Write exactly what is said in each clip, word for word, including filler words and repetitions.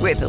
With the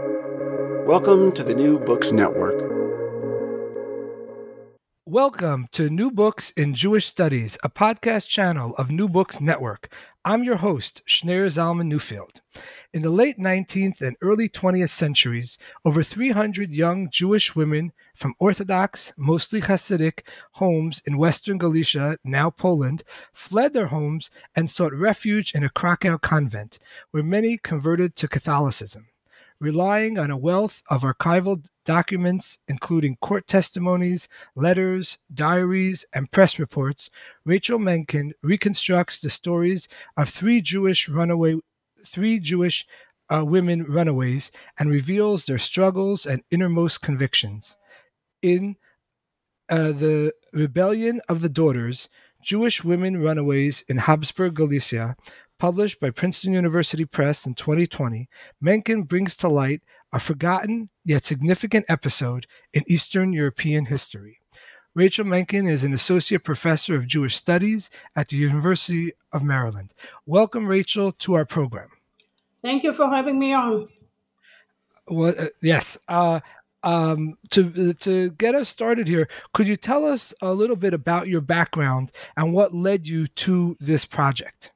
Welcome to the New Books Network. Welcome to New Books in Jewish Studies, a podcast channel of New Books Network. I'm your host, Schneur Zalman Newfield. In the late nineteenth and early twentieth centuries, over three hundred young Jewish women from Orthodox, mostly Hasidic, homes in western Galicia, now Poland, fled their homes and sought refuge in a Krakow convent, where many converted to Catholicism. Relying on a wealth of archival documents, including court testimonies, letters, diaries, and press reports, Rachel Mencken reconstructs the stories of three Jewish runaway, three Jewish uh, women runaways and reveals their struggles and innermost convictions. In uh, The Rebellion of the Daughters, Jewish Women Runaways in Habsburg Galicia, published by Princeton University Press in twenty twenty, Mencken brings to light a forgotten yet significant episode in Eastern European history. Rachel Mencken is an associate professor of Jewish studies at the University of Maryland. Welcome, Rachel, to our program. Thank you for having me on. Well, uh, yes. Uh, um, to, to get us started here, could you tell us a little bit about your background and what led you to this project?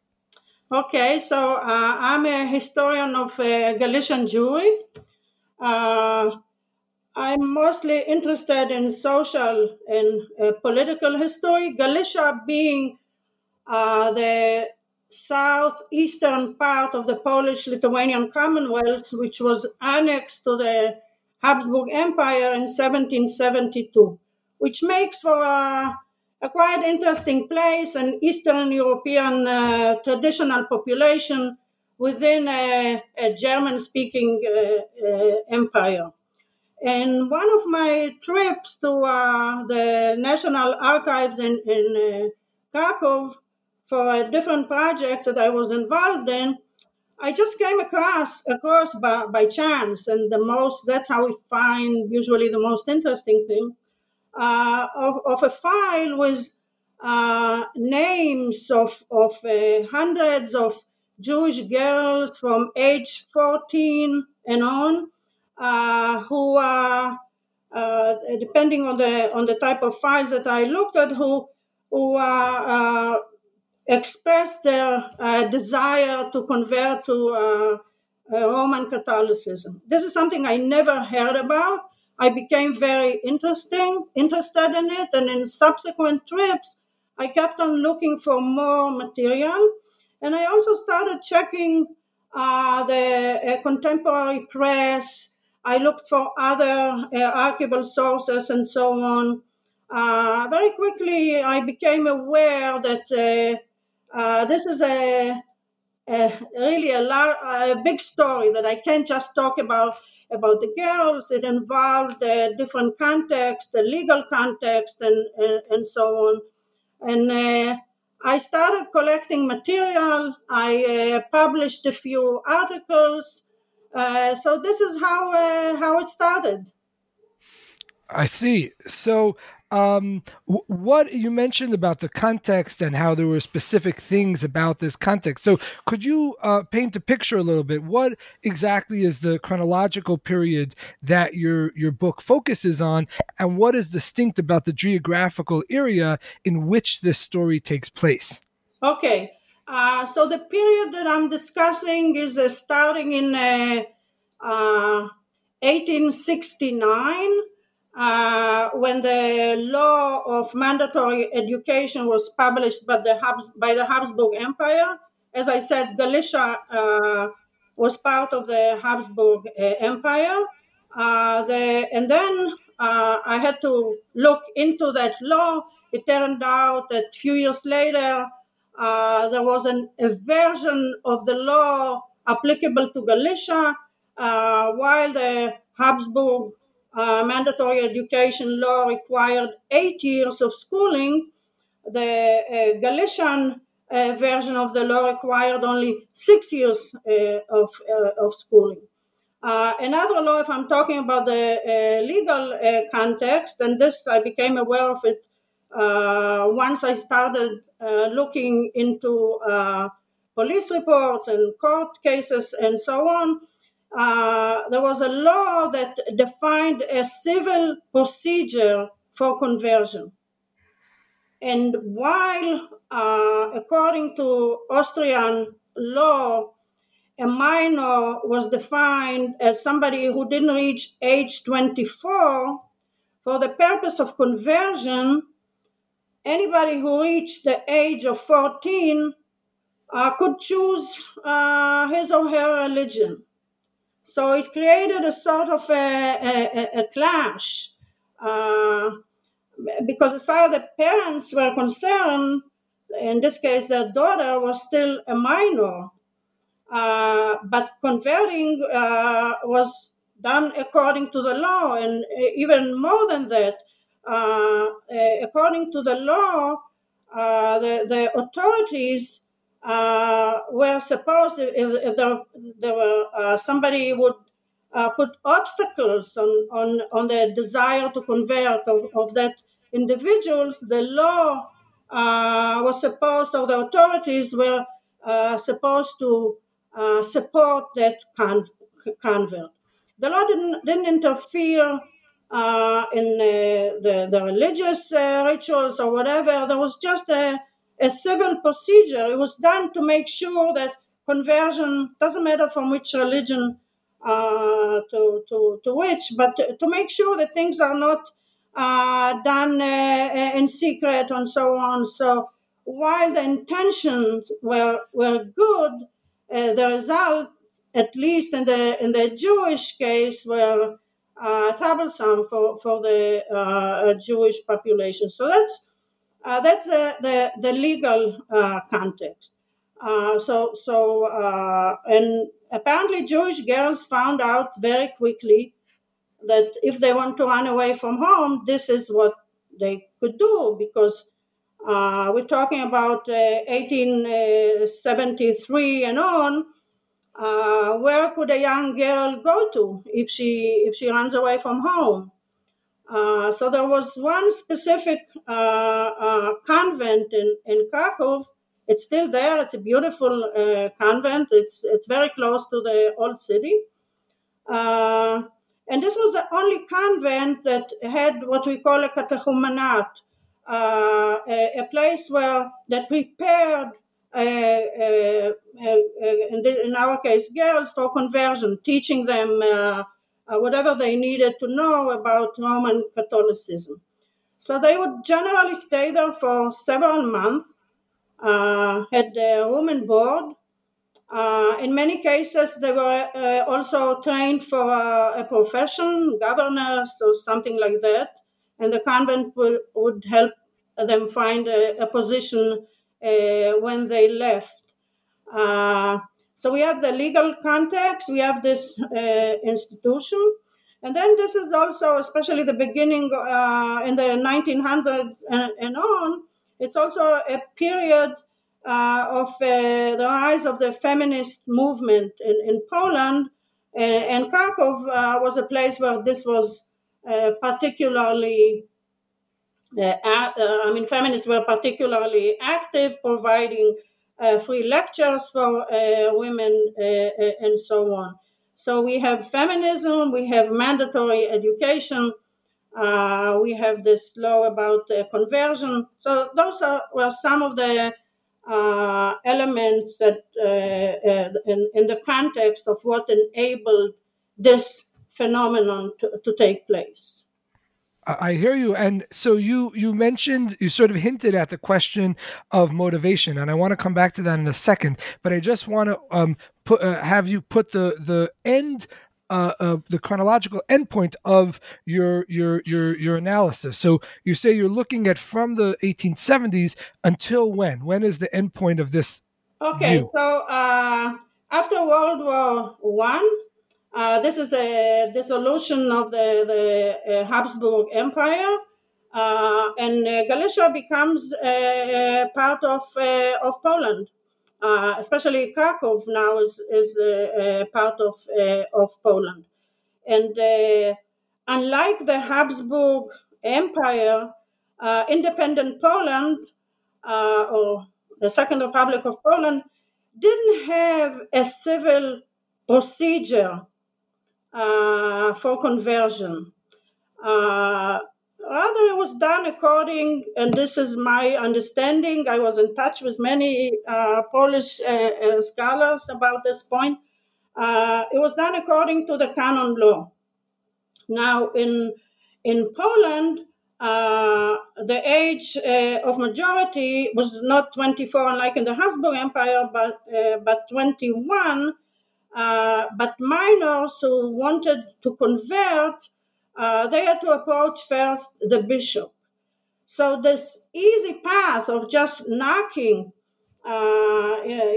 Okay, so uh, I'm a historian of uh, Galician Jewry. Uh, I'm mostly interested in social and uh, political history, Galicia being uh, the southeastern part of the Polish Lithuanian Commonwealth, which was annexed to the Habsburg Empire in seventeen seventy-two, which makes for a, a quite interesting place, an Eastern European uh, traditional population within a, a German-speaking uh, uh, empire. And one of my trips to uh, the National Archives in, in uh, Krakow for a different project that I was involved in, I just came across across by, by chance, and the most, that's how we find usually the most interesting thing, uh, of, of a file with uh, names of, of uh, hundreds of Jewish girls from age fourteen and on, uh, who are, uh, depending on the on the type of files that I looked at, who who uh, uh, expressed their uh, desire to convert to uh, uh, Roman Catholicism. This is something I never heard about. I became very interesting interested in it, and in subsequent trips, I kept on looking for more material. And I also started checking uh, the uh, contemporary press. I looked for other uh, archival sources and so on. Uh, very quickly, I became aware that uh, uh, this is a, a really a, lar- a big story that I can't just talk about about the girls. It involved a different context, the legal context, and and, and so on. And Uh, I started collecting material. I uh, published a few articles Uh, so this is how uh, how it started. I see. So um, what you mentioned about the context and how there were specific things about this context. So could you uh, paint a picture a little bit? What exactly is the chronological period that your, your book focuses on, and what is distinct about the geographical area in which this story takes place? Okay. Uh, so the period that I'm discussing is uh, starting in uh, uh, eighteen sixty-nine, uh, when the law of mandatory education was published by the, Habs- by the Habsburg Empire. As I said, Galicia uh, was part of the Habsburg uh, Empire. Uh, the, and then uh, I had to look into that law. It turned out that a few years later, Uh, there was an, a version of the law applicable to Galicia, uh, while the Habsburg uh, mandatory education law required eight years of schooling. The uh, Galician uh, version of the law required only six years uh, of, uh, of schooling. Uh, another law, if I'm talking about the uh, legal uh, context, and this I became aware of it Uh, once I started uh, looking into uh, police reports and court cases and so on, uh, there was a law that defined a civil procedure for conversion. And while, uh, according to Austrian law, a minor was defined as somebody who didn't reach age twenty-four, for the purpose of conversion, anybody who reached the age of fourteen uh, could choose uh, his or her religion. So it created a sort of a, a, a clash, uh, because as far as the parents were concerned, in this case their daughter was still a minor, uh, but converting uh, was done according to the law, and even more than that. Uh, according to the law, uh, the, the authorities uh, were supposed, if, if there, there were uh, somebody would uh, put obstacles on, on, on the desire to convert of, of that individuals, the law uh, was supposed, or the authorities were uh, supposed to uh, support that con- convert. The law didn't, didn't interfere Uh, in uh, the, the religious uh, rituals or whatever. There was just a, a civil procedure. It was done to make sure that conversion, doesn't matter from which religion uh, to, to, to which, but to, to make sure that things are not uh, done uh, in secret and so on. So while the intentions were were good, uh, the result, at least in the in the Jewish case, were Uh, troublesome for for the uh, Jewish population. So that's uh, that's uh, the the legal uh, context. Uh, so so uh, and apparently Jewish girls found out very quickly that if they want to run away from home, this is what they could do, because uh, we're talking about uh, eighteen seventy-three and on. Uh, where could a young girl go to if she if she runs away from home? Uh, so there was one specific uh, uh, convent in, in Krakow. It's still there. It's a beautiful uh, convent. It's it's very close to the old city. Uh, and this was the only convent that had what we call a catechumenat, uh, a, a place where that prepared Uh, uh, uh, in, the, in our case, girls for conversion, teaching them uh, uh, whatever they needed to know about Roman Catholicism. So they would generally stay there for several months, uh, had uh, room and board. Uh, in many cases, they were uh, also trained for uh, a profession, governess or something like that, and the convent will, would help them find a, a position Uh, when they left. Uh, so we have the legal context, we have this uh, institution, and then this is also, especially the beginning uh, in the nineteen hundreds and, and on, it's also a period uh, of uh, the rise of the feminist movement in, in Poland, Uh, and Krakow uh, was a place where this was uh, particularly, uh, uh, I mean, feminists were particularly active, providing uh, free lectures for uh, women uh, and so on. So we have feminism, we have mandatory education, uh, we have this law about uh, conversion. So those are were some of the Uh, elements that uh, uh, in, in the context of what enabled this phenomenon to, to take place. I hear you. And so you you mentioned, you sort of hinted at the question of motivation, and I want to come back to that in a second, but I just want to um, put, uh, have you put the, the end Uh, uh, the chronological endpoint of your your your your analysis. So you say you're looking at from the eighteen seventies until when? When is the endpoint of this? Okay, view? so uh, after World War One, uh, this is a dissolution of the, the uh, Habsburg Empire, uh, and uh, Galicia becomes uh, part of uh, of Poland. Uh, especially Krakow now is is uh, uh, part of uh, of Poland, and uh, unlike the Habsburg Empire, uh, independent Poland uh, or the Second Republic of Poland didn't have a civil procedure uh, for conversion. Uh, Rather, it was done according, and this is my understanding, I was in touch with many uh, Polish uh, uh, scholars about this point, uh, it was done according to the canon law. Now, in in Poland, uh, the age uh, of majority was not twenty-four, unlike in the Habsburg Empire, but, uh, but twenty-one, uh, but minors who wanted to convert Uh, they had to approach first the bishop. So this easy path of just knocking, uh,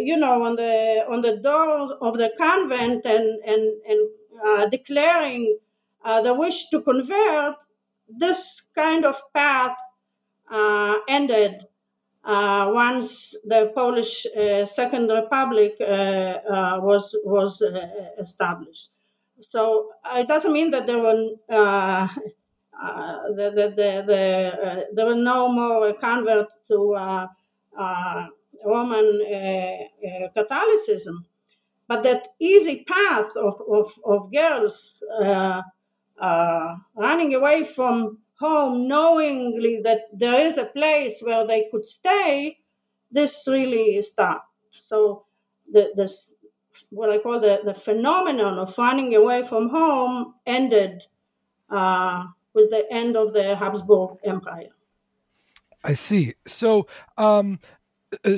you know, on the on the door of the convent and and and uh, declaring uh, the wish to convert, this kind of path uh, ended uh, once the Polish uh, Second Republic uh, uh, was was uh, established. So uh, it doesn't mean that there were uh, uh, the, the, the, the, uh, there were no more converts to uh, uh, Roman uh, uh, Catholicism, but that easy path of of, of girls uh, uh, running away from home, knowingly that there is a place where they could stay, this really stopped. So the this. what I call the, the phenomenon of running away from home ended uh, with the end of the Habsburg Empire. I see. So, um,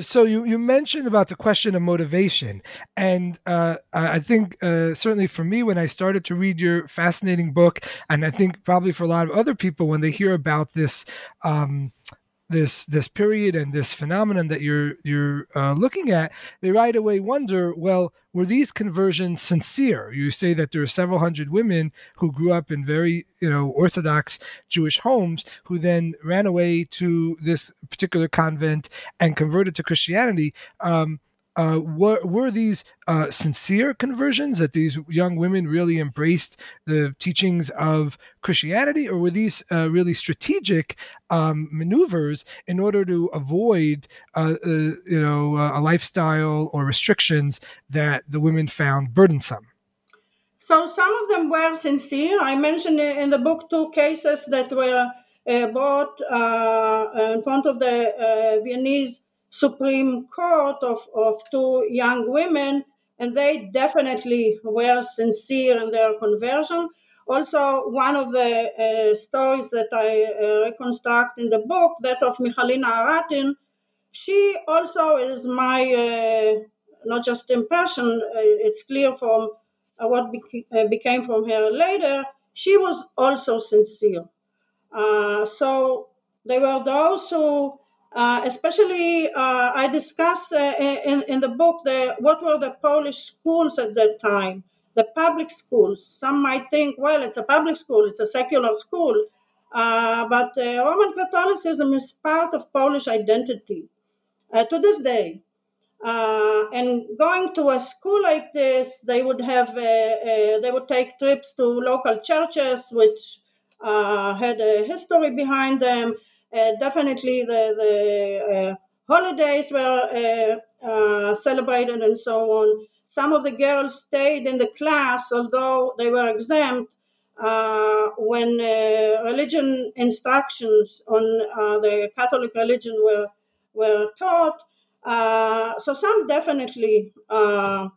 so you, you mentioned about the question of motivation, and uh, I think uh, certainly for me, when I started to read your fascinating book, and I think probably for a lot of other people when they hear about this um, this this period and this phenomenon that you're you're uh, looking at, they right away wonder, well, were these conversions sincere? You say that there are several hundred women who grew up in very, you know, Orthodox Jewish homes who then ran away to this particular convent and converted to Christianity. Um, uh, were were these uh, sincere conversions, that these young women really embraced the teachings of Christianity, or were these uh, really strategic um, maneuvers in order to avoid, uh, uh, you know, uh, a lifestyle or restrictions that the women found burdensome? So some of them were sincere. I mentioned in the book two cases that were uh, brought uh, in front of the uh, Viennese Supreme Court of, of two young women, and they definitely were sincere in their conversion. Also, one of the uh, stories that I uh, reconstruct in the book, that of Michalina Araten, she also is my, uh, not just impression, uh, it's clear from uh, what be- uh, became from her later, she was also sincere. Uh, so there were those who Uh, especially, uh, I discuss uh, in, in the book the, what were the Polish schools at that time, the public schools. Some might think, well, it's a public school, it's a secular school. Uh, but uh, Roman Catholicism is part of Polish identity uh, to this day. Uh, and going to a school like this, they would have uh, uh, they would take trips to local churches, which uh, had a history behind them. Uh, definitely, the the uh, holidays were uh, uh, celebrated and so on. Some of the girls stayed in the class, although they were exempt uh, when uh, religion instructions on uh, the Catholic religion were were taught. Uh, so some definitely uh,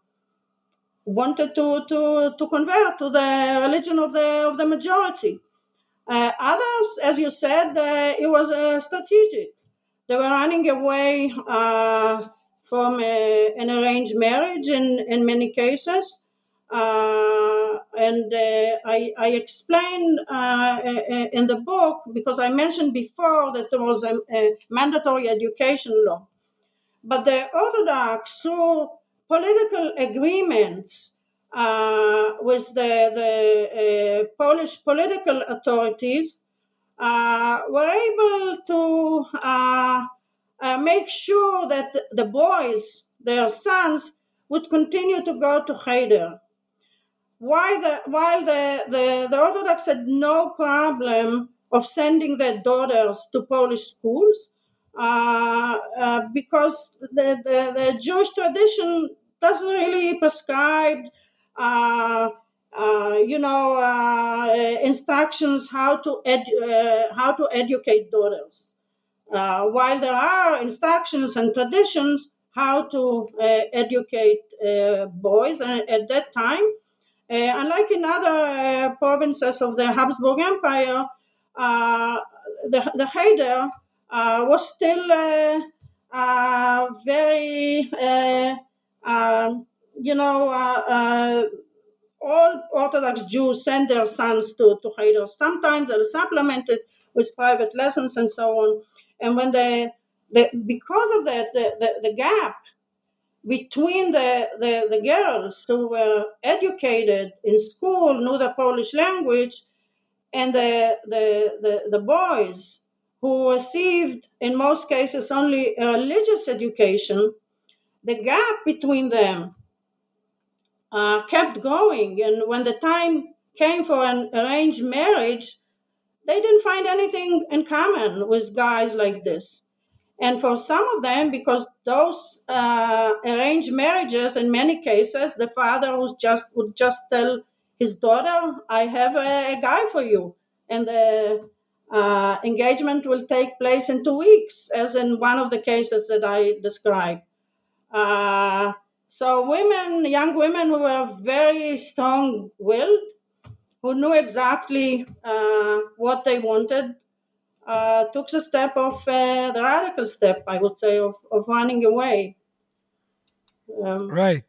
wanted to, to, to convert to the religion of the of the majority. Uh, others, as you said, uh, it was uh, strategic. They were running away uh, from a, an arranged marriage in, in many cases. Uh, and uh, I, I explained uh, in the book, because I mentioned before that there was a, a mandatory education law. But the Orthodox, through political agreements uh, with the, the uh, Polish political authorities, uh, were able to uh, uh, make sure that the boys, their sons, would continue to go to Cheder. While the, while the, the, the Orthodox had no problem of sending their daughters to Polish schools, Uh, uh, because the, the, the Jewish tradition doesn't really prescribe, uh, uh, you know, uh, instructions how to edu- uh, how to educate daughters. Uh, while there are instructions and traditions how to uh, educate uh, boys, and at that time, uh, unlike in other uh, provinces of the Habsburg Empire, uh, the the Cheder. Uh, was still uh, uh, very, uh, uh, you know, uh, uh, all Orthodox Jews send their sons to, to Cheder. Sometimes they'll supplement it with private lessons and so on. And when they, they because of that, the, the, the gap between the, the, the girls who were educated in school, knew the Polish language, and the the, the, the boys, who received, in most cases, only a religious education, the gap between them uh, kept growing. And when the time came for an arranged marriage, they didn't find anything in common with guys like this. And for some of them, because those uh, arranged marriages, in many cases, the father was just would just tell his daughter, I have a, a guy for you. And the Uh, engagement will take place in two weeks, as in one of the cases that I described. Uh, so women, young women who were very strong-willed, who knew exactly uh, what they wanted, uh, took the step of, uh, the radical step, I would say, of, of running away. Um, right.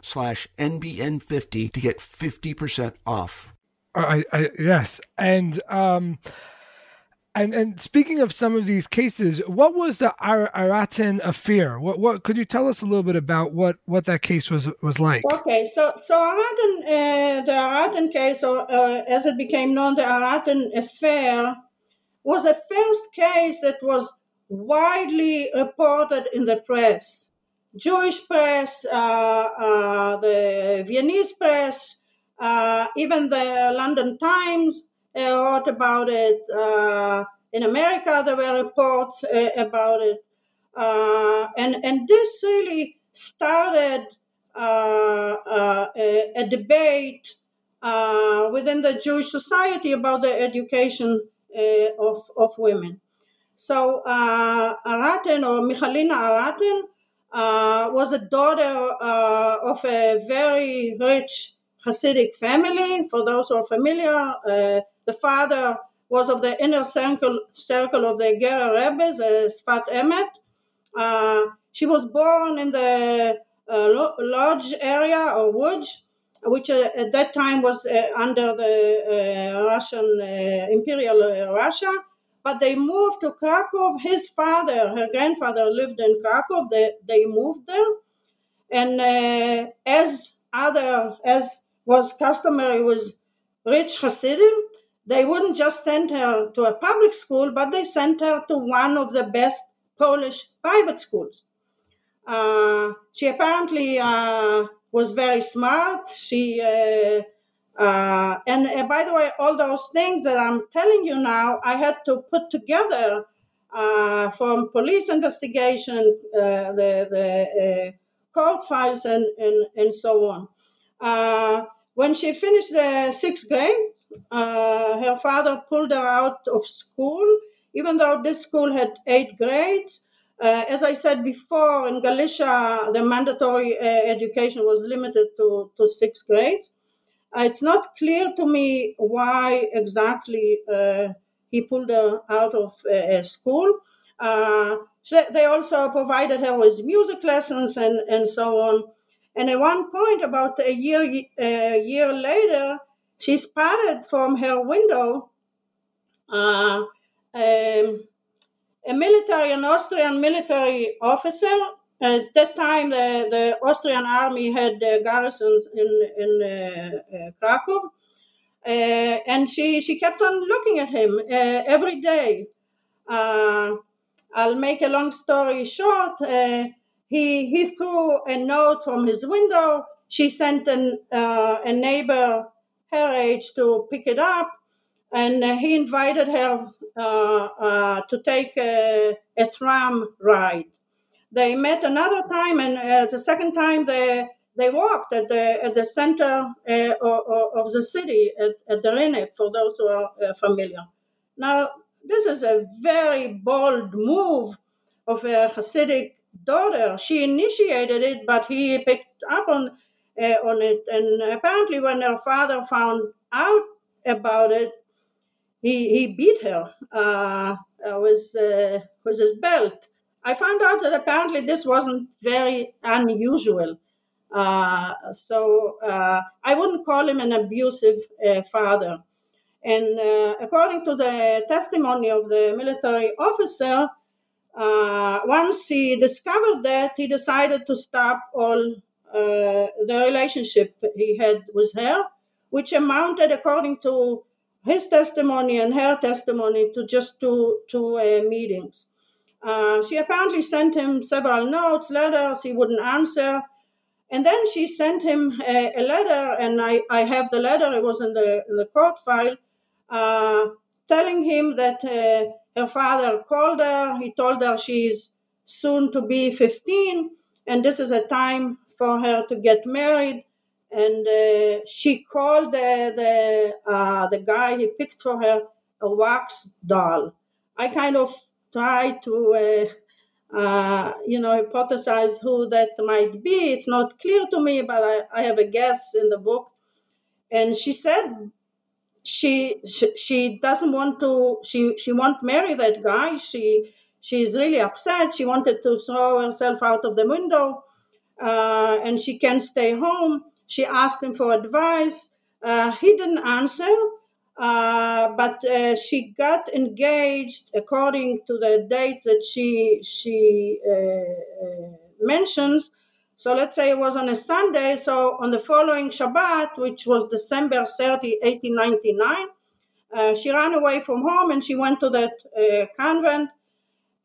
slash N B N fifty to get fifty percent off. I, I, yes. And, um, and, and speaking of some of these cases, what was the Ar- Araten affair? What, what, could you tell us a little bit about what, what that case was, was like? Okay. So, so Araten, uh, the Araten case, or uh, as it became known, the Araten affair was the first case that was widely reported in the press. Jewish press, uh, uh, the Viennese press, uh, even the London Times uh, wrote about it. Uh, in America, there were reports uh, about it. Uh, and, and this really started uh, uh, a, a debate uh, within the Jewish society about the education uh, of, of women. So uh, Araten, or Michalina Araten, uh, was a daughter uh, of a very rich Hasidic family. For those who are familiar, uh, the father was of the inner circle, circle of the Ger Rebbe, the Sfas Emes. Uh, she was born in the uh, Lodz area, or Łódź, which uh, at that time was uh, under the uh, Russian, uh, imperial uh, Russia. But they moved to Krakow. His father, her grandfather, lived in Krakow. They, they moved there. And uh, as other, as was customary with rich Hasidim, they wouldn't just send her to a public school, but they sent her to one of the best Polish private schools. Uh, she apparently uh, was very smart. She uh, uh, and uh, by the way, all those things that I'm telling you now, I had to put together uh, from police investigation, uh, the the uh, court files, and and, and so on. Uh, when she finished the sixth grade, uh, her father pulled her out of school. Even though this school had eight grades, uh, as I said before, in Galicia, the mandatory uh, education was limited to, to six grades. Uh, it's not clear to me why exactly uh, he pulled her out of uh, school. Uh, they also provided her with music lessons and, and so on. And at one point, about a year, a year later, she spotted from her window uh, Um, a military, an Austrian military officer. At that time, the, the Austrian army had uh, garrisons in, in uh, uh, Krakow. Uh, and she, she kept on looking at him uh, every day. Uh, I'll make a long story short. Uh, he, he threw a note from his window. She sent an, uh, a neighbor her age to pick it up. And uh, he invited her uh, uh, to take a, a tram ride. They met another time, and uh, the second time they they walked at the at the center uh, of, of the city at, at the Rinne, for those who are uh, familiar. Now, this is a very bold move of a Hasidic daughter. She initiated it, but he picked up on uh, on it. And apparently, when her father found out about it, He he beat her uh, with uh, with his belt. I found out that apparently this wasn't very unusual. Uh, so uh, I wouldn't call him an abusive uh, father. And uh, according to the testimony of the military officer, uh, once he discovered that, he decided to stop all uh, the relationship he had with her, which amounted, according to his testimony and her testimony, to just two, two uh, meetings. Uh, she apparently sent him several notes, letters. He wouldn't answer. And then she sent him a, a letter, and I, I have the letter. It was in the, in the court file, uh, telling him that uh, her father called her. He told her she's soon to be fifteen, and this is a time for her to get married. And uh, she called the the, uh, the guy he picked for her a wax doll. I kind of tried to, uh, uh, you know, hypothesize who that might be. It's not clear to me, but I, I have a guess in the book. And she said she she, she doesn't want to. She, she won't marry that guy. She she's really upset. She wanted to throw herself out of the window, uh, and she can't stay home. She asked him for advice. Uh, he didn't answer, uh, but uh, she got engaged according to the dates that she she uh, mentions. So let's say it was on a Sunday. So on the following Shabbat, which was December thirtieth, eighteen ninety-nine, uh, she ran away from home and she went to that uh, convent.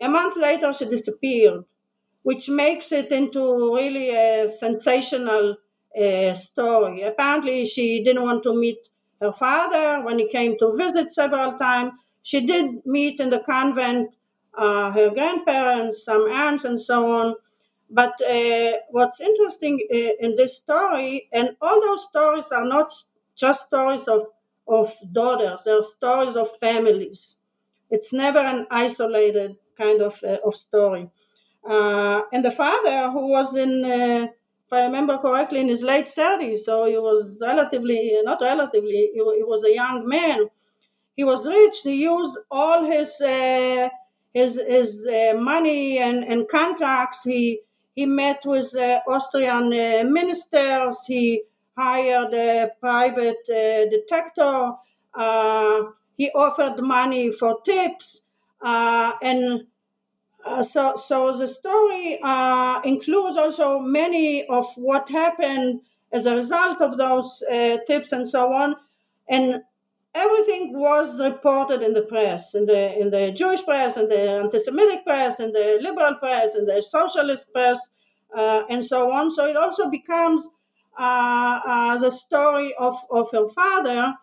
A month later, she disappeared, which makes it into really a sensational Uh, story. Apparently, she didn't want to meet her father when he came to visit several times. She did meet in the convent uh, her grandparents, some aunts, and so on. But uh, what's interesting uh, in this story, and all those stories are not just stories of, of daughters, they're stories of families. It's never an isolated kind of uh, of story. Uh, and the father, who was in, uh, if I remember correctly, in his late thirties, so he was relatively, not relatively, he, he was a young man. He was rich. He used all his uh, his his uh, money and, and contracts. He he met with uh, Austrian uh, ministers. He hired a private uh, detector. Uh, he offered money for tips, uh, and uh, so so the story uh, includes also many of what happened as a result of those uh, tips and so on, and. Everything was reported in the press, in the in the Jewish press, in the anti-Semitic press, in the liberal press, in the socialist press, uh, and so on. So it also becomes uh, uh, the story of, of her father.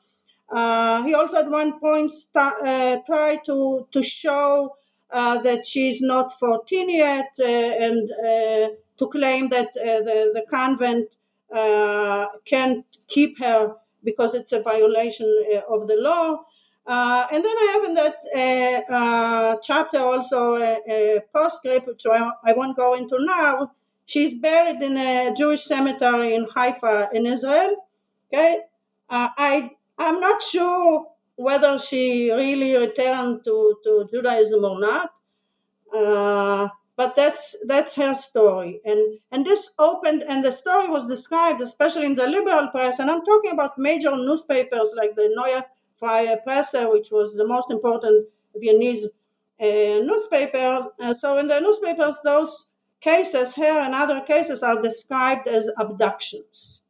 Uh, he also at one point st- uh, tried to, to show uh, that she's not fourteen yet uh, and uh, to claim that uh, the, the convent uh, can't keep her because it's a violation of the law. Uh, and then I have in that uh, uh, chapter also a, a postscript, which I, I won't go into now. She's buried in a Jewish cemetery in Haifa in Israel. Okay, uh, I, I'm not sure whether she really returned to, to Judaism or not, uh, but that's that's her story. And and this opened, and the story was described, especially in the liberal press, and I'm talking about major newspapers like the Neue Freie Presse, which was the most important Viennese uh, newspaper. Uh, so in the newspapers, those cases, her and other cases, are described as abductions.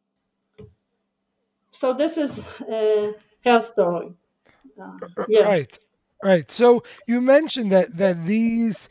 So this is uh, her story. Uh, yeah. Right, right. So you mentioned that that these...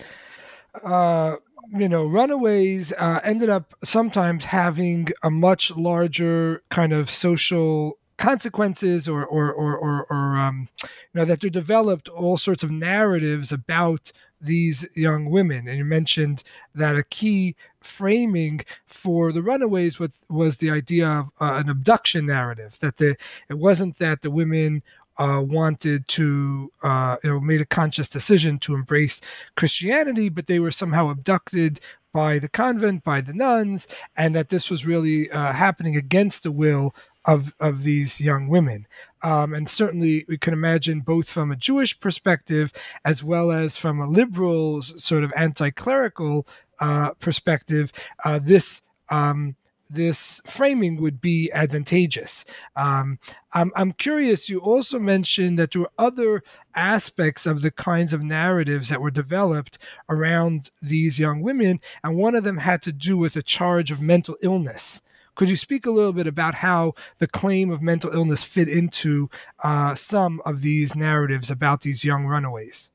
Uh, you know, runaways uh, ended up sometimes having a much larger kind of social consequences, or or or or, or um, you know, that they developed all sorts of narratives about these young women. And you mentioned that a key framing for the runaways was was the idea of uh, an abduction narrative. That the it wasn't that the women. Uh, wanted to, uh, you know, made a conscious decision to embrace Christianity, but they were somehow abducted by the convent, by the nuns, and that this was really uh, happening against the will of of these young women. Um, and certainly we can imagine both from a Jewish perspective as well as from a liberal, sort of anti-clerical uh, perspective, uh, this... Um, this framing would be advantageous. Um, I'm, I'm curious, you also mentioned that there were other aspects of the kinds of narratives that were developed around these young women, and one of them had to do with a charge of mental illness. Could you speak a little bit about how the claim of mental illness fit into uh, some of these narratives about these young runaways?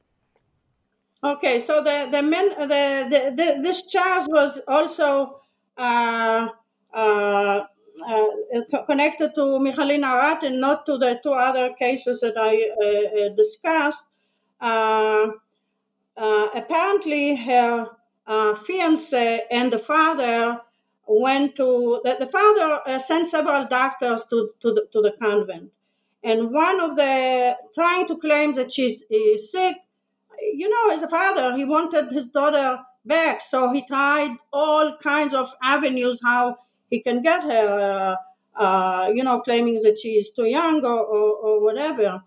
Okay, so the the men the, the, the this charge was also uh, Uh, uh, connected to Michalina Araten, not to the two other cases that I uh, discussed. Uh, uh, apparently, her uh, fiancé and the father went to the, the father uh, sent several doctors to to the, to the convent, and one of the trying to claim that she's is sick. You know, as a father, he wanted his daughter back, so he tried all kinds of avenues how. He can get her, uh, uh, you know, claiming that she is too young or, or, or whatever.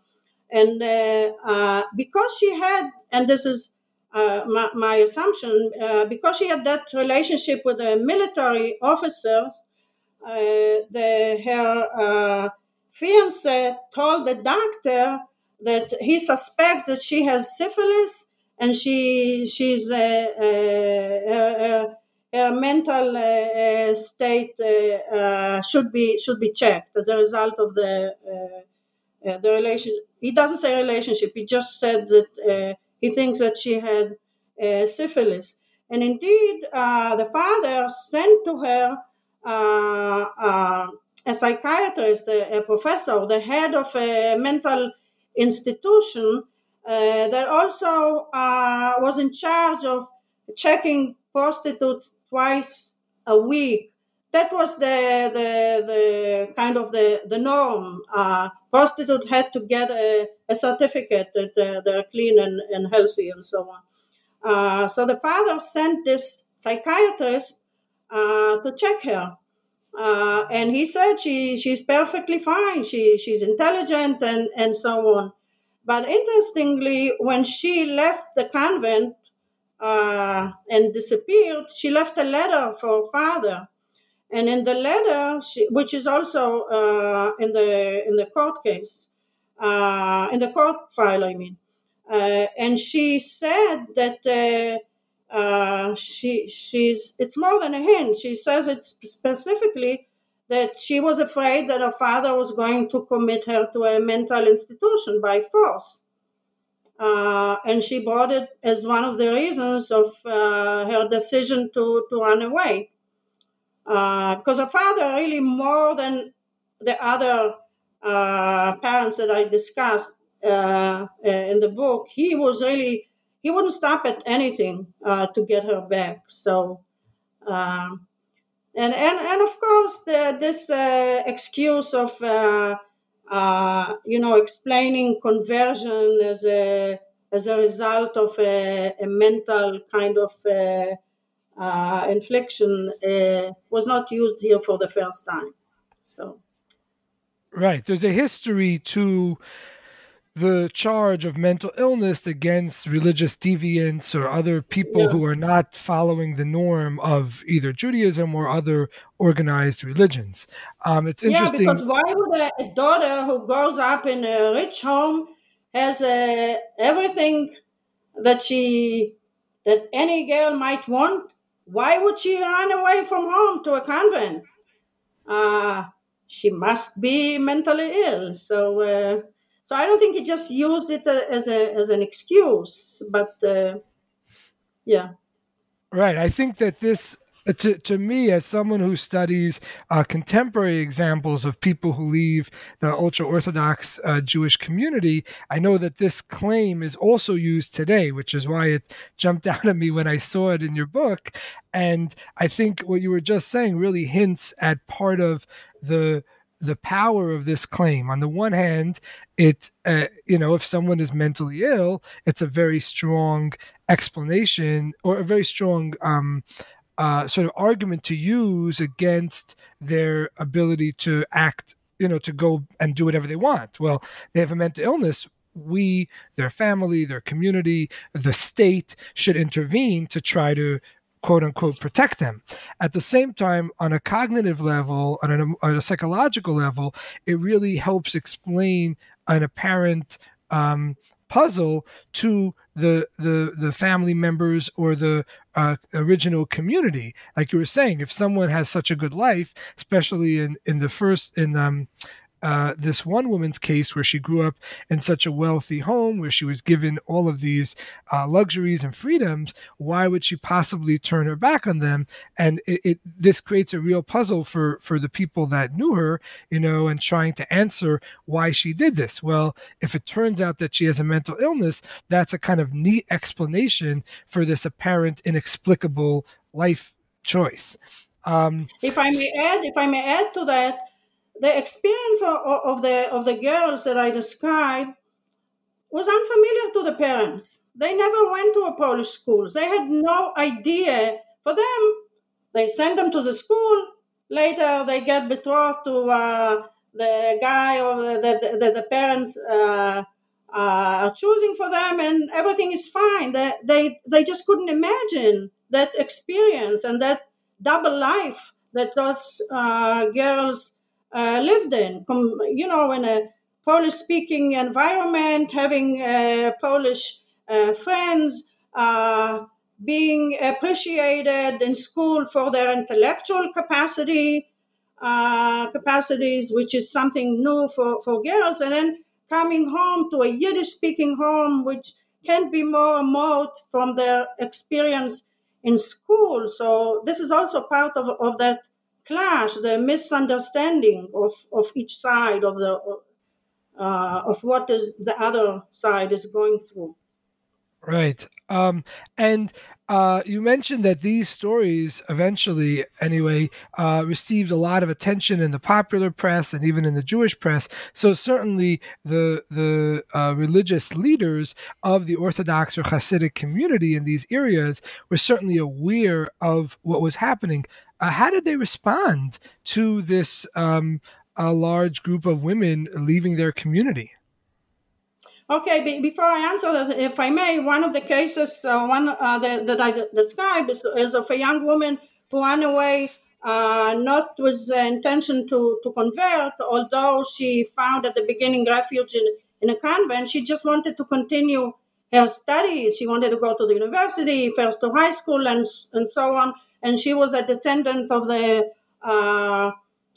And uh, uh, because she had, and this is uh, my, my assumption, uh, because she had that relationship with a military officer, uh, the, her uh, fiancé told the doctor that he suspects that she has syphilis and she she's uh, uh, uh, uh, her mental uh, state uh, uh, should be should be checked as a result of the uh, uh, the relation. He doesn't say relationship. He just said that uh, he thinks that she had uh, syphilis. And indeed, uh, the father sent to her uh, uh, a psychiatrist, a, a professor, the head of a mental institution uh, that also uh, was in charge of checking prostitutes twice a week. That was the the, the kind of the, the norm. Uh, prostitute had to get a, a certificate that uh, they're clean and, and healthy and so on. Uh, so the father sent this psychiatrist uh, to check her. Uh, and he said she, she's perfectly fine. She she's intelligent and, and so on. But interestingly, when she left the convent uh, and disappeared, she left a letter for her father. And in the letter, she, which is also uh, in the in the court case, uh, in the court file, I mean, uh, and she said that uh, uh, she she's it's more than a hint. She says it specifically that she was afraid that her father was going to commit her to a mental institution by force, uh, and she brought it as one of the reasons of uh, her decision to to run away. Uh, because her father really, more than the other uh, parents that I discussed uh, in the book, he was really, he wouldn't stop at anything uh, to get her back. So, um, and, and, and of course, the, this uh, excuse of, uh, uh, you know, explaining conversion as a as a result of a, a mental kind of uh, Uh, infliction uh, was not used here for the first time. So, right, there's a history to the charge of mental illness against religious deviants or other people yeah. who are not following the norm of either Judaism or other organized religions. Um, it's interesting. Yeah, because why would a, a daughter who grows up in a rich home has uh, everything that she that any girl might want? Why would she run away from home to a convent? Uh, she must be mentally ill. So, uh, so I don't think he just used it as a as an excuse. But uh, yeah, right. I think that this, to to me, as someone who studies uh, contemporary examples of people who leave the ultra-Orthodox uh, Jewish community, I know that this claim is also used today, which is why it jumped out at me when I saw it in your book. And I think what you were just saying really hints at part of the the power of this claim. On the one hand, it uh, you know, if someone is mentally ill, it's a very strong explanation or a very strong um Uh, sort of argument to use against their ability to act, you know, to go and do whatever they want. Well, they have a mental illness. We, their family, their community, the state should intervene to try to, quote unquote, protect them. At the same time, on a cognitive level, on a, on a psychological level, it really helps explain an apparent um, puzzle to the the the family members or the uh, original community. Like you were saying, if someone has such a good life, especially in in the first in um uh this one woman's case where she grew up in such a wealthy home where she was given all of these uh, luxuries and freedoms, why would she possibly turn her back on them? And it, it this creates a real puzzle for for the people that knew her, you know, and trying to answer why she did this. Well, if it turns out that she has a mental illness, that's a kind of neat explanation for this apparent inexplicable life choice. Um, if I may add, if I may add to that, the experience of, of the of the girls that I described was unfamiliar to the parents. They never went to a Polish school. They had no idea. For them, they send them to the school. Later, they get betrothed to uh, the guy or that the, the, the parents uh, uh, are choosing for them, and everything is fine. They, they they just couldn't imagine that experience and that double life that those uh, girls Uh, lived in, you know, in a Polish-speaking environment, having uh, Polish uh, friends, uh, being appreciated in school for their intellectual capacity, uh, capacities, which is something new for, for girls, and then coming home to a Yiddish-speaking home, which can be more remote from their experience in school. So this is also part of, of that clash, the misunderstanding of, of each side of the uh, of what is the other side is going through. Right. Um, and uh, you mentioned that these stories eventually, anyway, uh, received a lot of attention in the popular press and even in the Jewish press. So certainly the the uh, religious leaders of the Orthodox or Hasidic community in these areas were certainly aware of what was happening. Uh, how did they respond to this um, a large group of women leaving their community? Okay, be, before I answer that, if I may, one of the cases uh, one uh, that, that I described is, is of a young woman who ran away, uh, not with the intention to, to convert, although she found at the beginning refuge in, in a convent. She just wanted to continue her studies. She wanted to go to the university, first to high school, and and so on. And she was a descendant of the uh,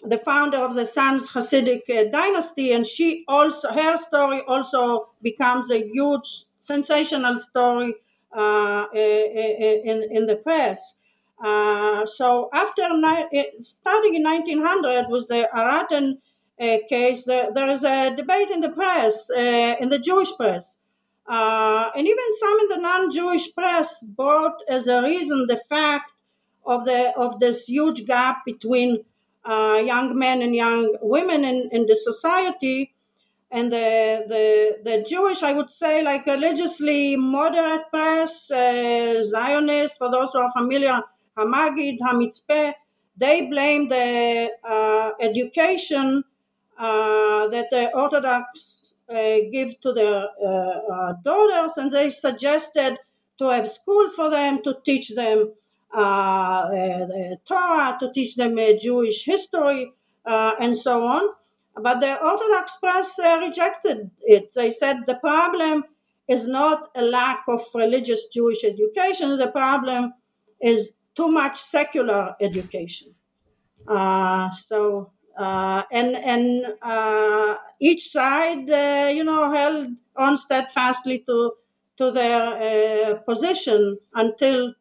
the founder of the Sanz Hasidic uh, dynasty, and she also her story also becomes a huge sensational story uh, in in the press. Uh, so after ni- starting in nineteen hundred with the Araten uh, case, there, there is a debate in the press, uh, in the Jewish press, uh, and even some in the non-Jewish press brought as a reason the fact of the of this huge gap between Uh, young men and young women in, in the society, and the, the the Jewish, I would say, like religiously moderate press, uh, Zionists, for those who are familiar, Hamagid, Hamitzpeh, they blame the uh, education uh, that the Orthodox uh, give to their uh, uh, daughters, and they suggested to have schools for them to teach them Uh, uh, Torah, to teach them uh, Jewish history, uh, and so on. But the Orthodox press uh, rejected it. They said the problem is not a lack of religious Jewish education. The problem is too much secular education. Uh, so, uh, and and uh, each side, uh, you know, held on steadfastly to to their uh, position until.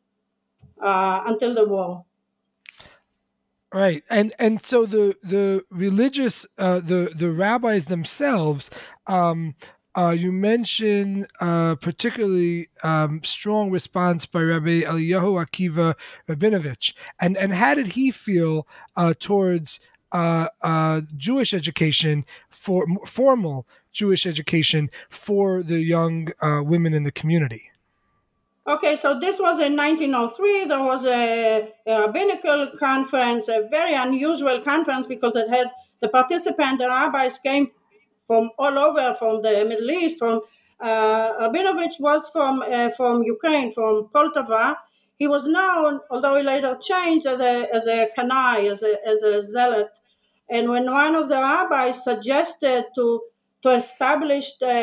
Uh, until the war, right? And and so the the religious uh, the the rabbis themselves. Um, uh, you mention uh, particularly um, strong response by Rabbi Eliyahu Akiva Rabinovich, and and how did he feel uh, towards uh, uh, Jewish education for formal Jewish education for the young uh, women in the community? Okay, so this was in nineteen oh three. There was a, a rabbinical conference, a very unusual conference because it had the participant, the rabbis came from all over, from the Middle East. From uh, Rabinovich was from uh, from Ukraine, from Poltava. He was known, although he later changed, as a as a canaille, as a as a zealot. And when one of the rabbis suggested to to establish the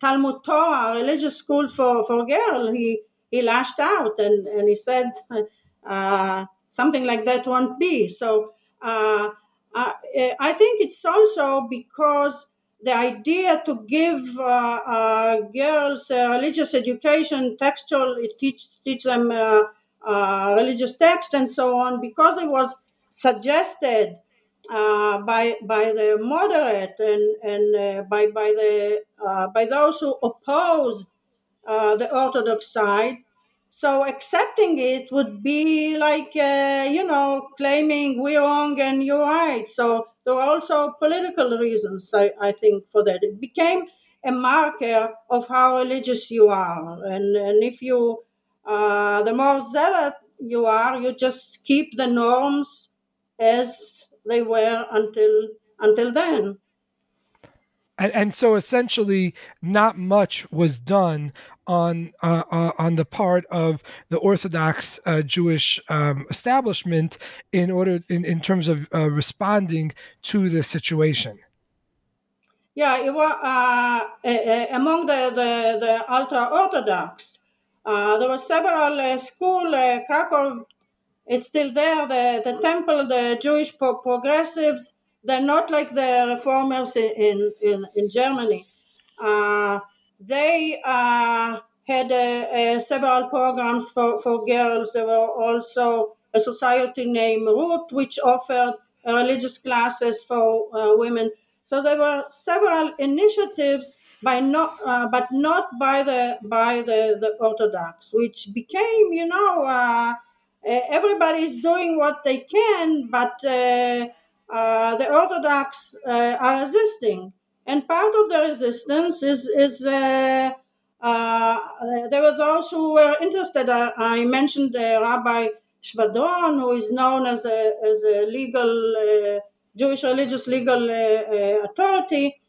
Talmud Torah, religious schools for for girls, he. He lashed out and, and he said uh, something like that won't be. So uh, I, I think it's also because the idea to give uh, uh, girls uh, religious education, textual, it teach, teach them uh, uh, religious text and so on, because it was suggested uh, by by the moderate and, and uh, by by the uh, by those who opposed Uh, the Orthodox side. So accepting it would be like, uh, you know, claiming we're wrong and you're right. So there were also political reasons, I, I think, for that. It became a marker of how religious you are. And, and if you, uh, the more zealot you are, you just keep the norms as they were until until then. And, and so essentially not much was done on uh, uh, on the part of the Orthodox uh, Jewish um, establishment in order in, in terms of uh, responding to the situation. Yeah, it was, uh, among the, the, the ultra-Orthodox, uh, there were several uh, schools, uh, Krakow, it's still there, the, the temple, the Jewish pro- progressives. They're not like the reformers in in, in Germany. Uh, they uh, had uh, uh, several programs for, for girls. There were also a society named Root, which offered religious classes for uh, women. So there were several initiatives by not, uh, but not by the by the, the Orthodox, which became, you know, uh, everybody's doing what they can, but uh, uh, the Orthodox uh, are resisting. And part of the resistance is, is uh, uh, there were those who were interested. I, I mentioned uh, Rabbi Shvadron, who is known as a, as a legal, uh, Jewish religious legal uh, uh, authority.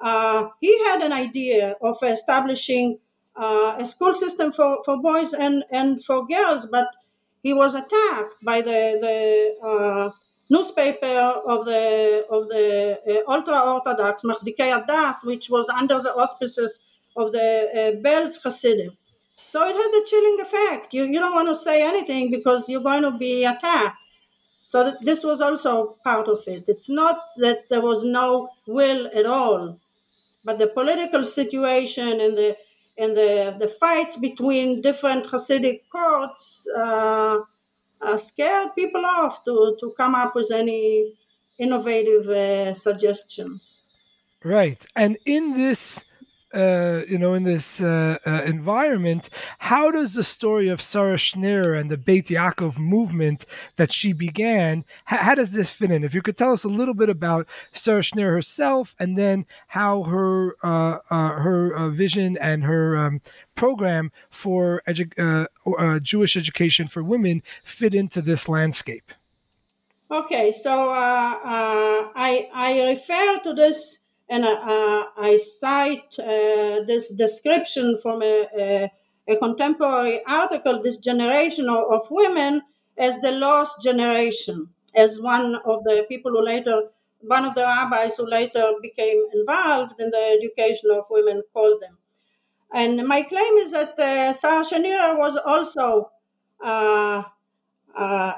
Uh, he had an idea of establishing uh, a school system for, for boys and, and for girls, but he was attacked by the, the uh, newspaper of the of the uh, ultra-Orthodox, Machzikei Adas, which was under the auspices of the uh, Belz Hasidim. So it had a chilling effect. You, you don't want to say anything because you're going to be attacked. So that this was also part of it. It's not that there was no will at all, but the political situation and the and the, the fights between different Hasidic courts uh, uh, scared people off to, to come up with any innovative uh, suggestions. Right. And in this, uh, you know, in this uh, uh, environment, how does the story of Sarah Schneer and the Beit Yaakov movement that she began, how, how does this fit in? If you could tell us a little bit about Sarah Schneer herself, and then how her uh, uh, her uh, vision and her um, program for edu- uh, uh, Jewish education for women fit into this landscape. Okay, so uh, uh, I I refer to this. And uh, I cite uh, this description from a, a, a contemporary article, this generation of, of women as the lost generation, as one of the people who later, one of the rabbis who later became involved in the education of women called them. And my claim is that uh, Sarah Schneer was also, uh, uh,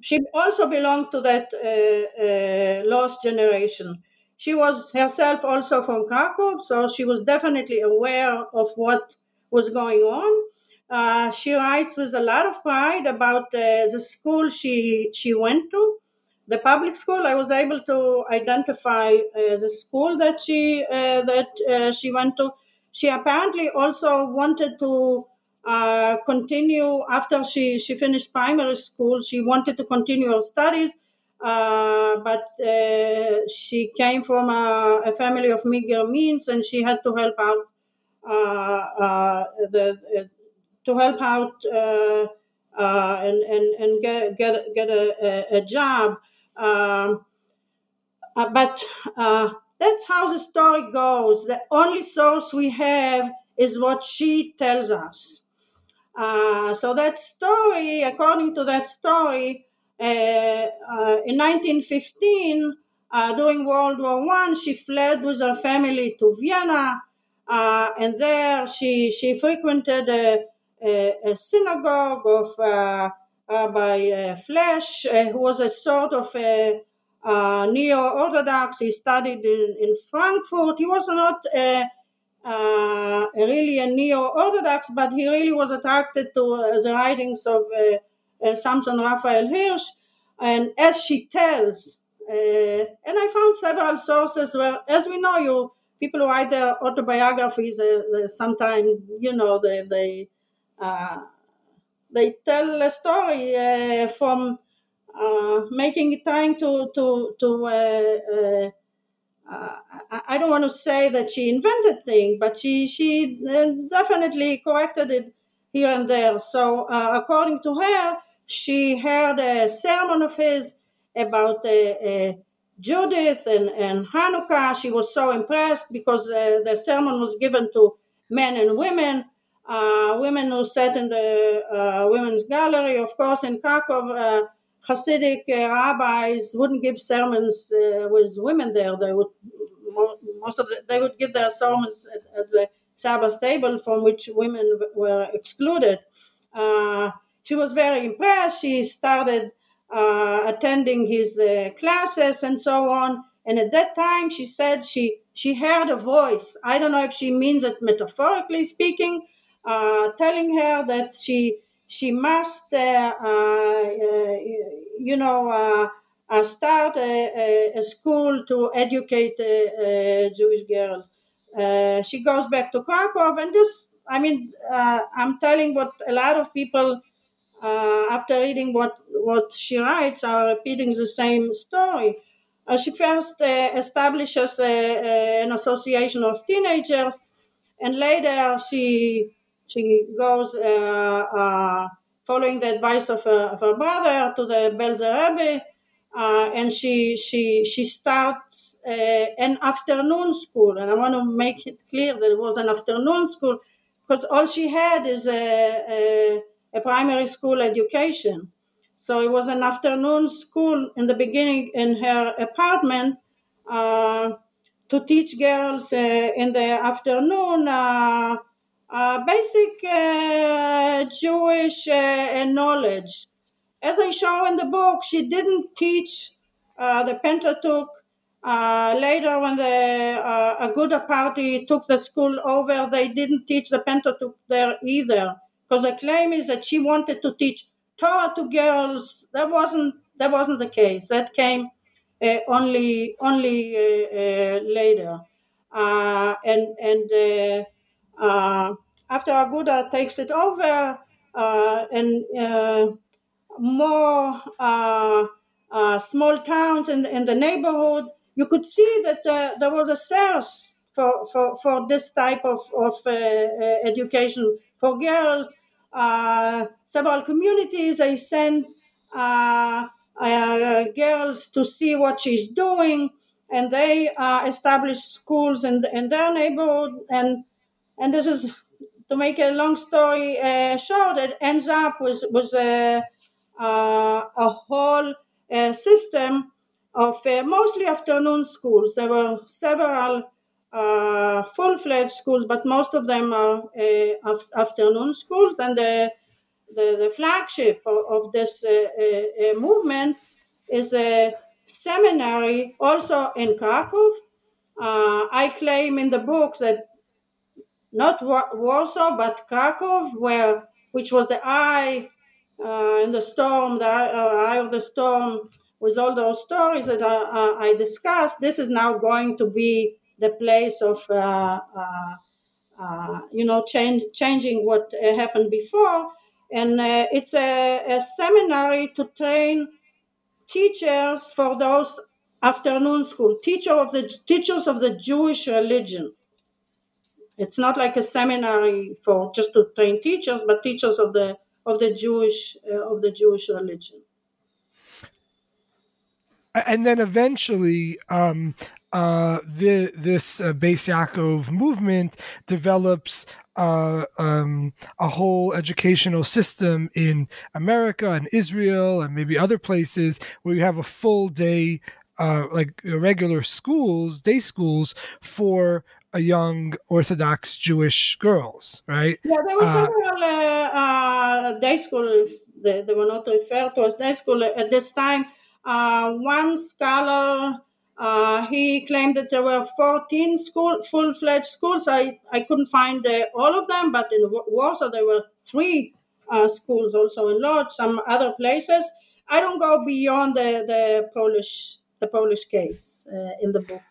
she also belonged to that uh, uh, lost generation. She was herself also from Krakow, so she was definitely aware of what was going on. Uh, she writes with a lot of pride about uh, the school she she went to, the public school. I was able to identify uh, the school that she uh, that uh, she went to. She apparently also wanted to uh, continue after she, she finished primary school. She wanted to continue her studies. Uh, but uh, she came from a, a family of meager means, and she had to help out uh, uh, the, uh, to help out uh, uh, and and and get get get a, a job. Um, uh, but uh, that's how the story goes. The only source we have is what she tells us. Uh, so that story, according to that story. Uh, uh, in nineteen fifteen, uh, during World War One, she fled with her family to Vienna, uh, and there she she frequented a, a, a synagogue of uh, Rabbi uh, Flesch, uh, who was a sort of a, a neo-Orthodox. He studied in, in Frankfurt. He was not a, a, really a neo-Orthodox, but he really was attracted to uh, the writings of uh, Uh, Samson Raphael Hirsch, and as she tells, uh, and I found several sources where, as we know, you people who write their autobiographies, uh, sometimes, you know, they they, uh, they tell a story uh, from uh, making, trying to, to, to uh, uh, uh, I don't want to say that she invented things, but she, she definitely corrected it here and there. So uh, according to her, she heard a sermon of his about uh, uh, Judith and, and Hanukkah. She was so impressed because uh, the sermon was given to men and women, uh, women who sat in the uh, women's gallery. Of course, in Krakow, uh, Hasidic uh, rabbis wouldn't give sermons uh, with women there. They would most of the, they would give their sermons at, at the Sabbath table, from which women were excluded. Uh, she was very impressed. She started uh, attending his uh, classes and so on. And at that time, she said she, she heard a voice. I don't know if she means it metaphorically speaking, uh, telling her that she she must, uh, uh, you know, uh, uh, start a, a school to educate uh, uh, Jewish girls. Uh, she goes back to Krakow, and this, I mean, uh, I'm telling what a lot of people, uh, after reading what, what she writes, are repeating the same story. Uh, she first uh, establishes a, a, an association of teenagers, and later she she goes, uh, uh, following the advice of her, of her brother, to the Belz Rebbe, uh, and she she she starts uh, an afternoon school. And I want to make it clear that it was an afternoon school, because all she had is a, a, a primary school education. So it was an afternoon school in the beginning in her apartment uh, to teach girls uh, in the afternoon uh, uh, basic uh, Jewish uh, knowledge. As I show in the book, she didn't teach uh, the Pentateuch. Uh, later, when the uh, Aguda party took the school over, they didn't teach the Pentateuch there either, because the claim is that she wanted to teach Torah to girls. That wasn't that wasn't the case. That came uh, only only uh, uh, later. Uh, and and uh, uh, after Aguda takes it over, uh, and uh, more uh, uh, small towns in in the neighborhood, you could see that uh, there was a thirst for for, for this type of of uh, uh, education for girls. Uh, several communities, they send uh, uh, girls to see what she's doing, and they uh, establish schools in, in their neighborhood. And and this is, to make a long story uh, short, it ends up with, with a, uh, a whole uh, system of uh, mostly afternoon schools. There were several Uh, full-fledged schools, but most of them are uh, af- afternoon schools. And the the, the flagship of, of this uh, uh, movement is a seminary, also in Krakow. Uh, I claim in the book that not Wa- Warsaw, but Krakow, where which was the eye uh, in the storm, the eye of the storm, with all those stories that I, I discussed. This is now going to be the place of, uh, uh, uh, you know, change, changing what uh, happened before. And uh, it's a, a seminary to train teachers for those afternoon school, teacher of the teachers of the Jewish religion. It's not like a seminary for just to train teachers, but teachers of the of the Jewish uh, of the Jewish religion. And then eventually, um, Uh, the, this uh, Beit Yaakov movement develops uh, um, a whole educational system in America and Israel and maybe other places where you have a full day, uh, like regular schools, day schools for a young Orthodox Jewish girls, right? Yeah, there were several uh, uh, day schools. They, they were not referred to as day school at this time. Uh, one scholar... Uh, he claimed that there were fourteen school, full-fledged schools. I, I couldn't find uh, all of them, but in Warsaw there were three uh, schools, also in Lodz, some other places. I don't go beyond the, the Polish the Polish case uh, in the book.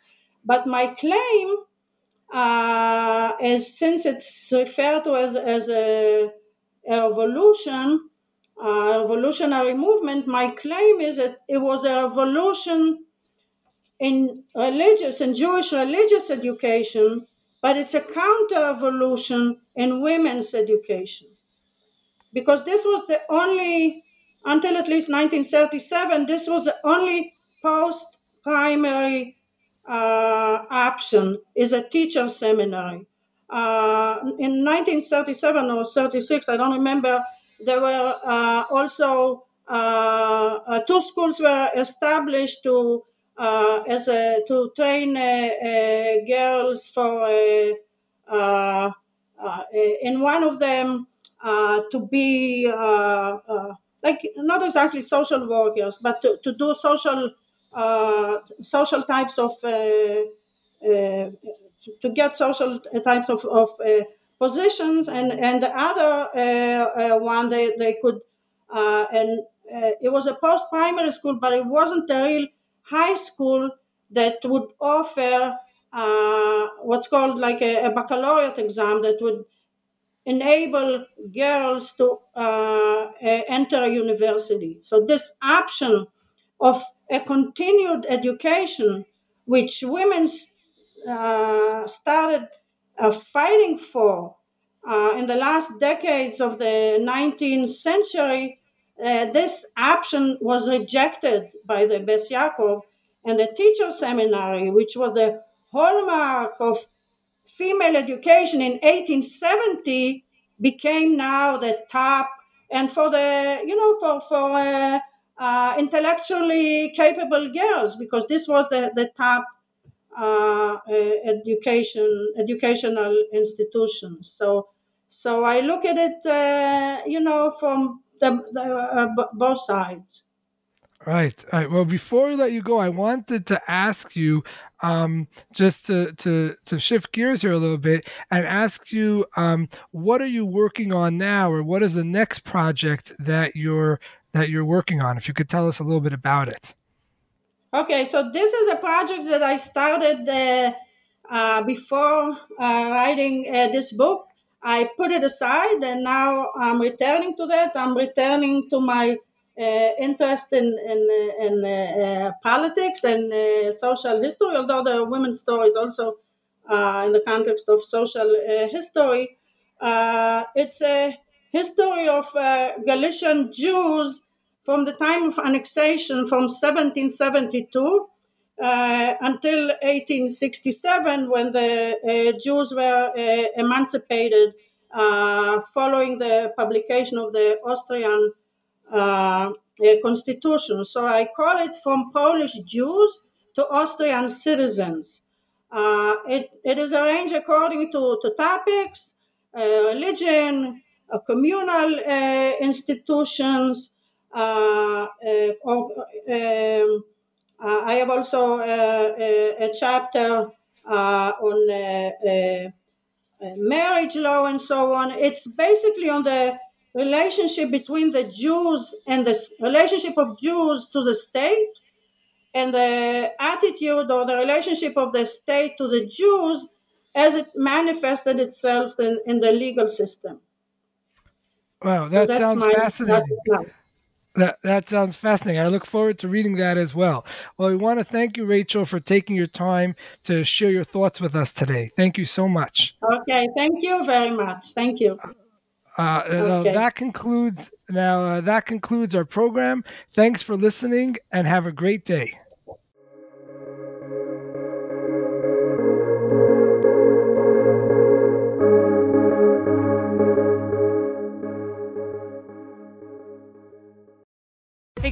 But my claim uh, is, since it's referred to as, as a, a revolution, a revolutionary movement, my claim is that it was a revolution in religious and Jewish religious education, but it's a counter-revolution in women's education. Because this was the only, until at least nineteen thirty-seven, this was the only post-primary uh, option, is a teacher seminary. Uh, in nineteen thirty-seven or thirty-six, I don't remember, there were uh, also uh, uh, two schools were established to Uh, as a, to train uh, uh, girls for uh, uh, uh, in one of them uh, to be uh, uh, like not exactly social workers, but to, to do social uh, social types of uh, uh, to get social types of, of uh, positions, and and the other uh, uh, one they they could uh, and uh, it was a post-primary school, but it wasn't a real high school that would offer uh, what's called like a, a baccalaureate exam that would enable girls to uh, enter a university. So this option of a continued education, which women uh, started uh, fighting for uh, in the last decades of the nineteenth century, uh, this option was rejected by the Beit Yaakov and the teacher seminary, which was the hallmark of female education in eighteen seventy, became now the top, and for the, you know, for, for uh, uh, intellectually capable girls, because this was the, the top uh, education, educational institution. So so I look at it, uh, you know, from the, the uh, b- both sides. Right. All right. Well, before we let you go, I wanted to ask you um, just to, to to shift gears here a little bit and ask you um, what are you working on now, or what is the next project that you're that you're working on? If you could tell us a little bit about it. Okay. So this is a project that I started uh, uh, before uh, writing uh, this book. I put it aside, and now I'm returning to that. I'm returning to my Uh, interest in in, in uh, uh, politics and uh, social history, although the women's stories also uh, in the context of social uh, history. Uh, it's a history of uh, Galician Jews from the time of annexation, from seventeen seventy-two uh, until eighteen sixty-seven, when the uh, Jews were uh, emancipated uh, following the publication of the Austrian Uh, a constitution. So I call it From Polish Jews to Austrian Citizens. Uh, it, it is arranged according to, to topics, uh, religion, uh, communal uh, institutions. Uh, uh, or, um, uh, I have also uh, a, a chapter uh, on uh, uh, marriage law and so on. It's basically on the relationship between the Jews and the relationship of Jews to the state, and the attitude or the relationship of the state to the Jews as it manifested itself in, in the legal system. Wow, that so sounds my, fascinating. That, that sounds fascinating. I look forward to reading that as well. Well, we want to thank you, Rachel, for taking your time to share your thoughts with us today. Thank you so much. Okay, thank you very much. Thank you. Uh, okay. uh, that concludes now. Uh, that concludes our program. Thanks for listening, and have a great day. Hey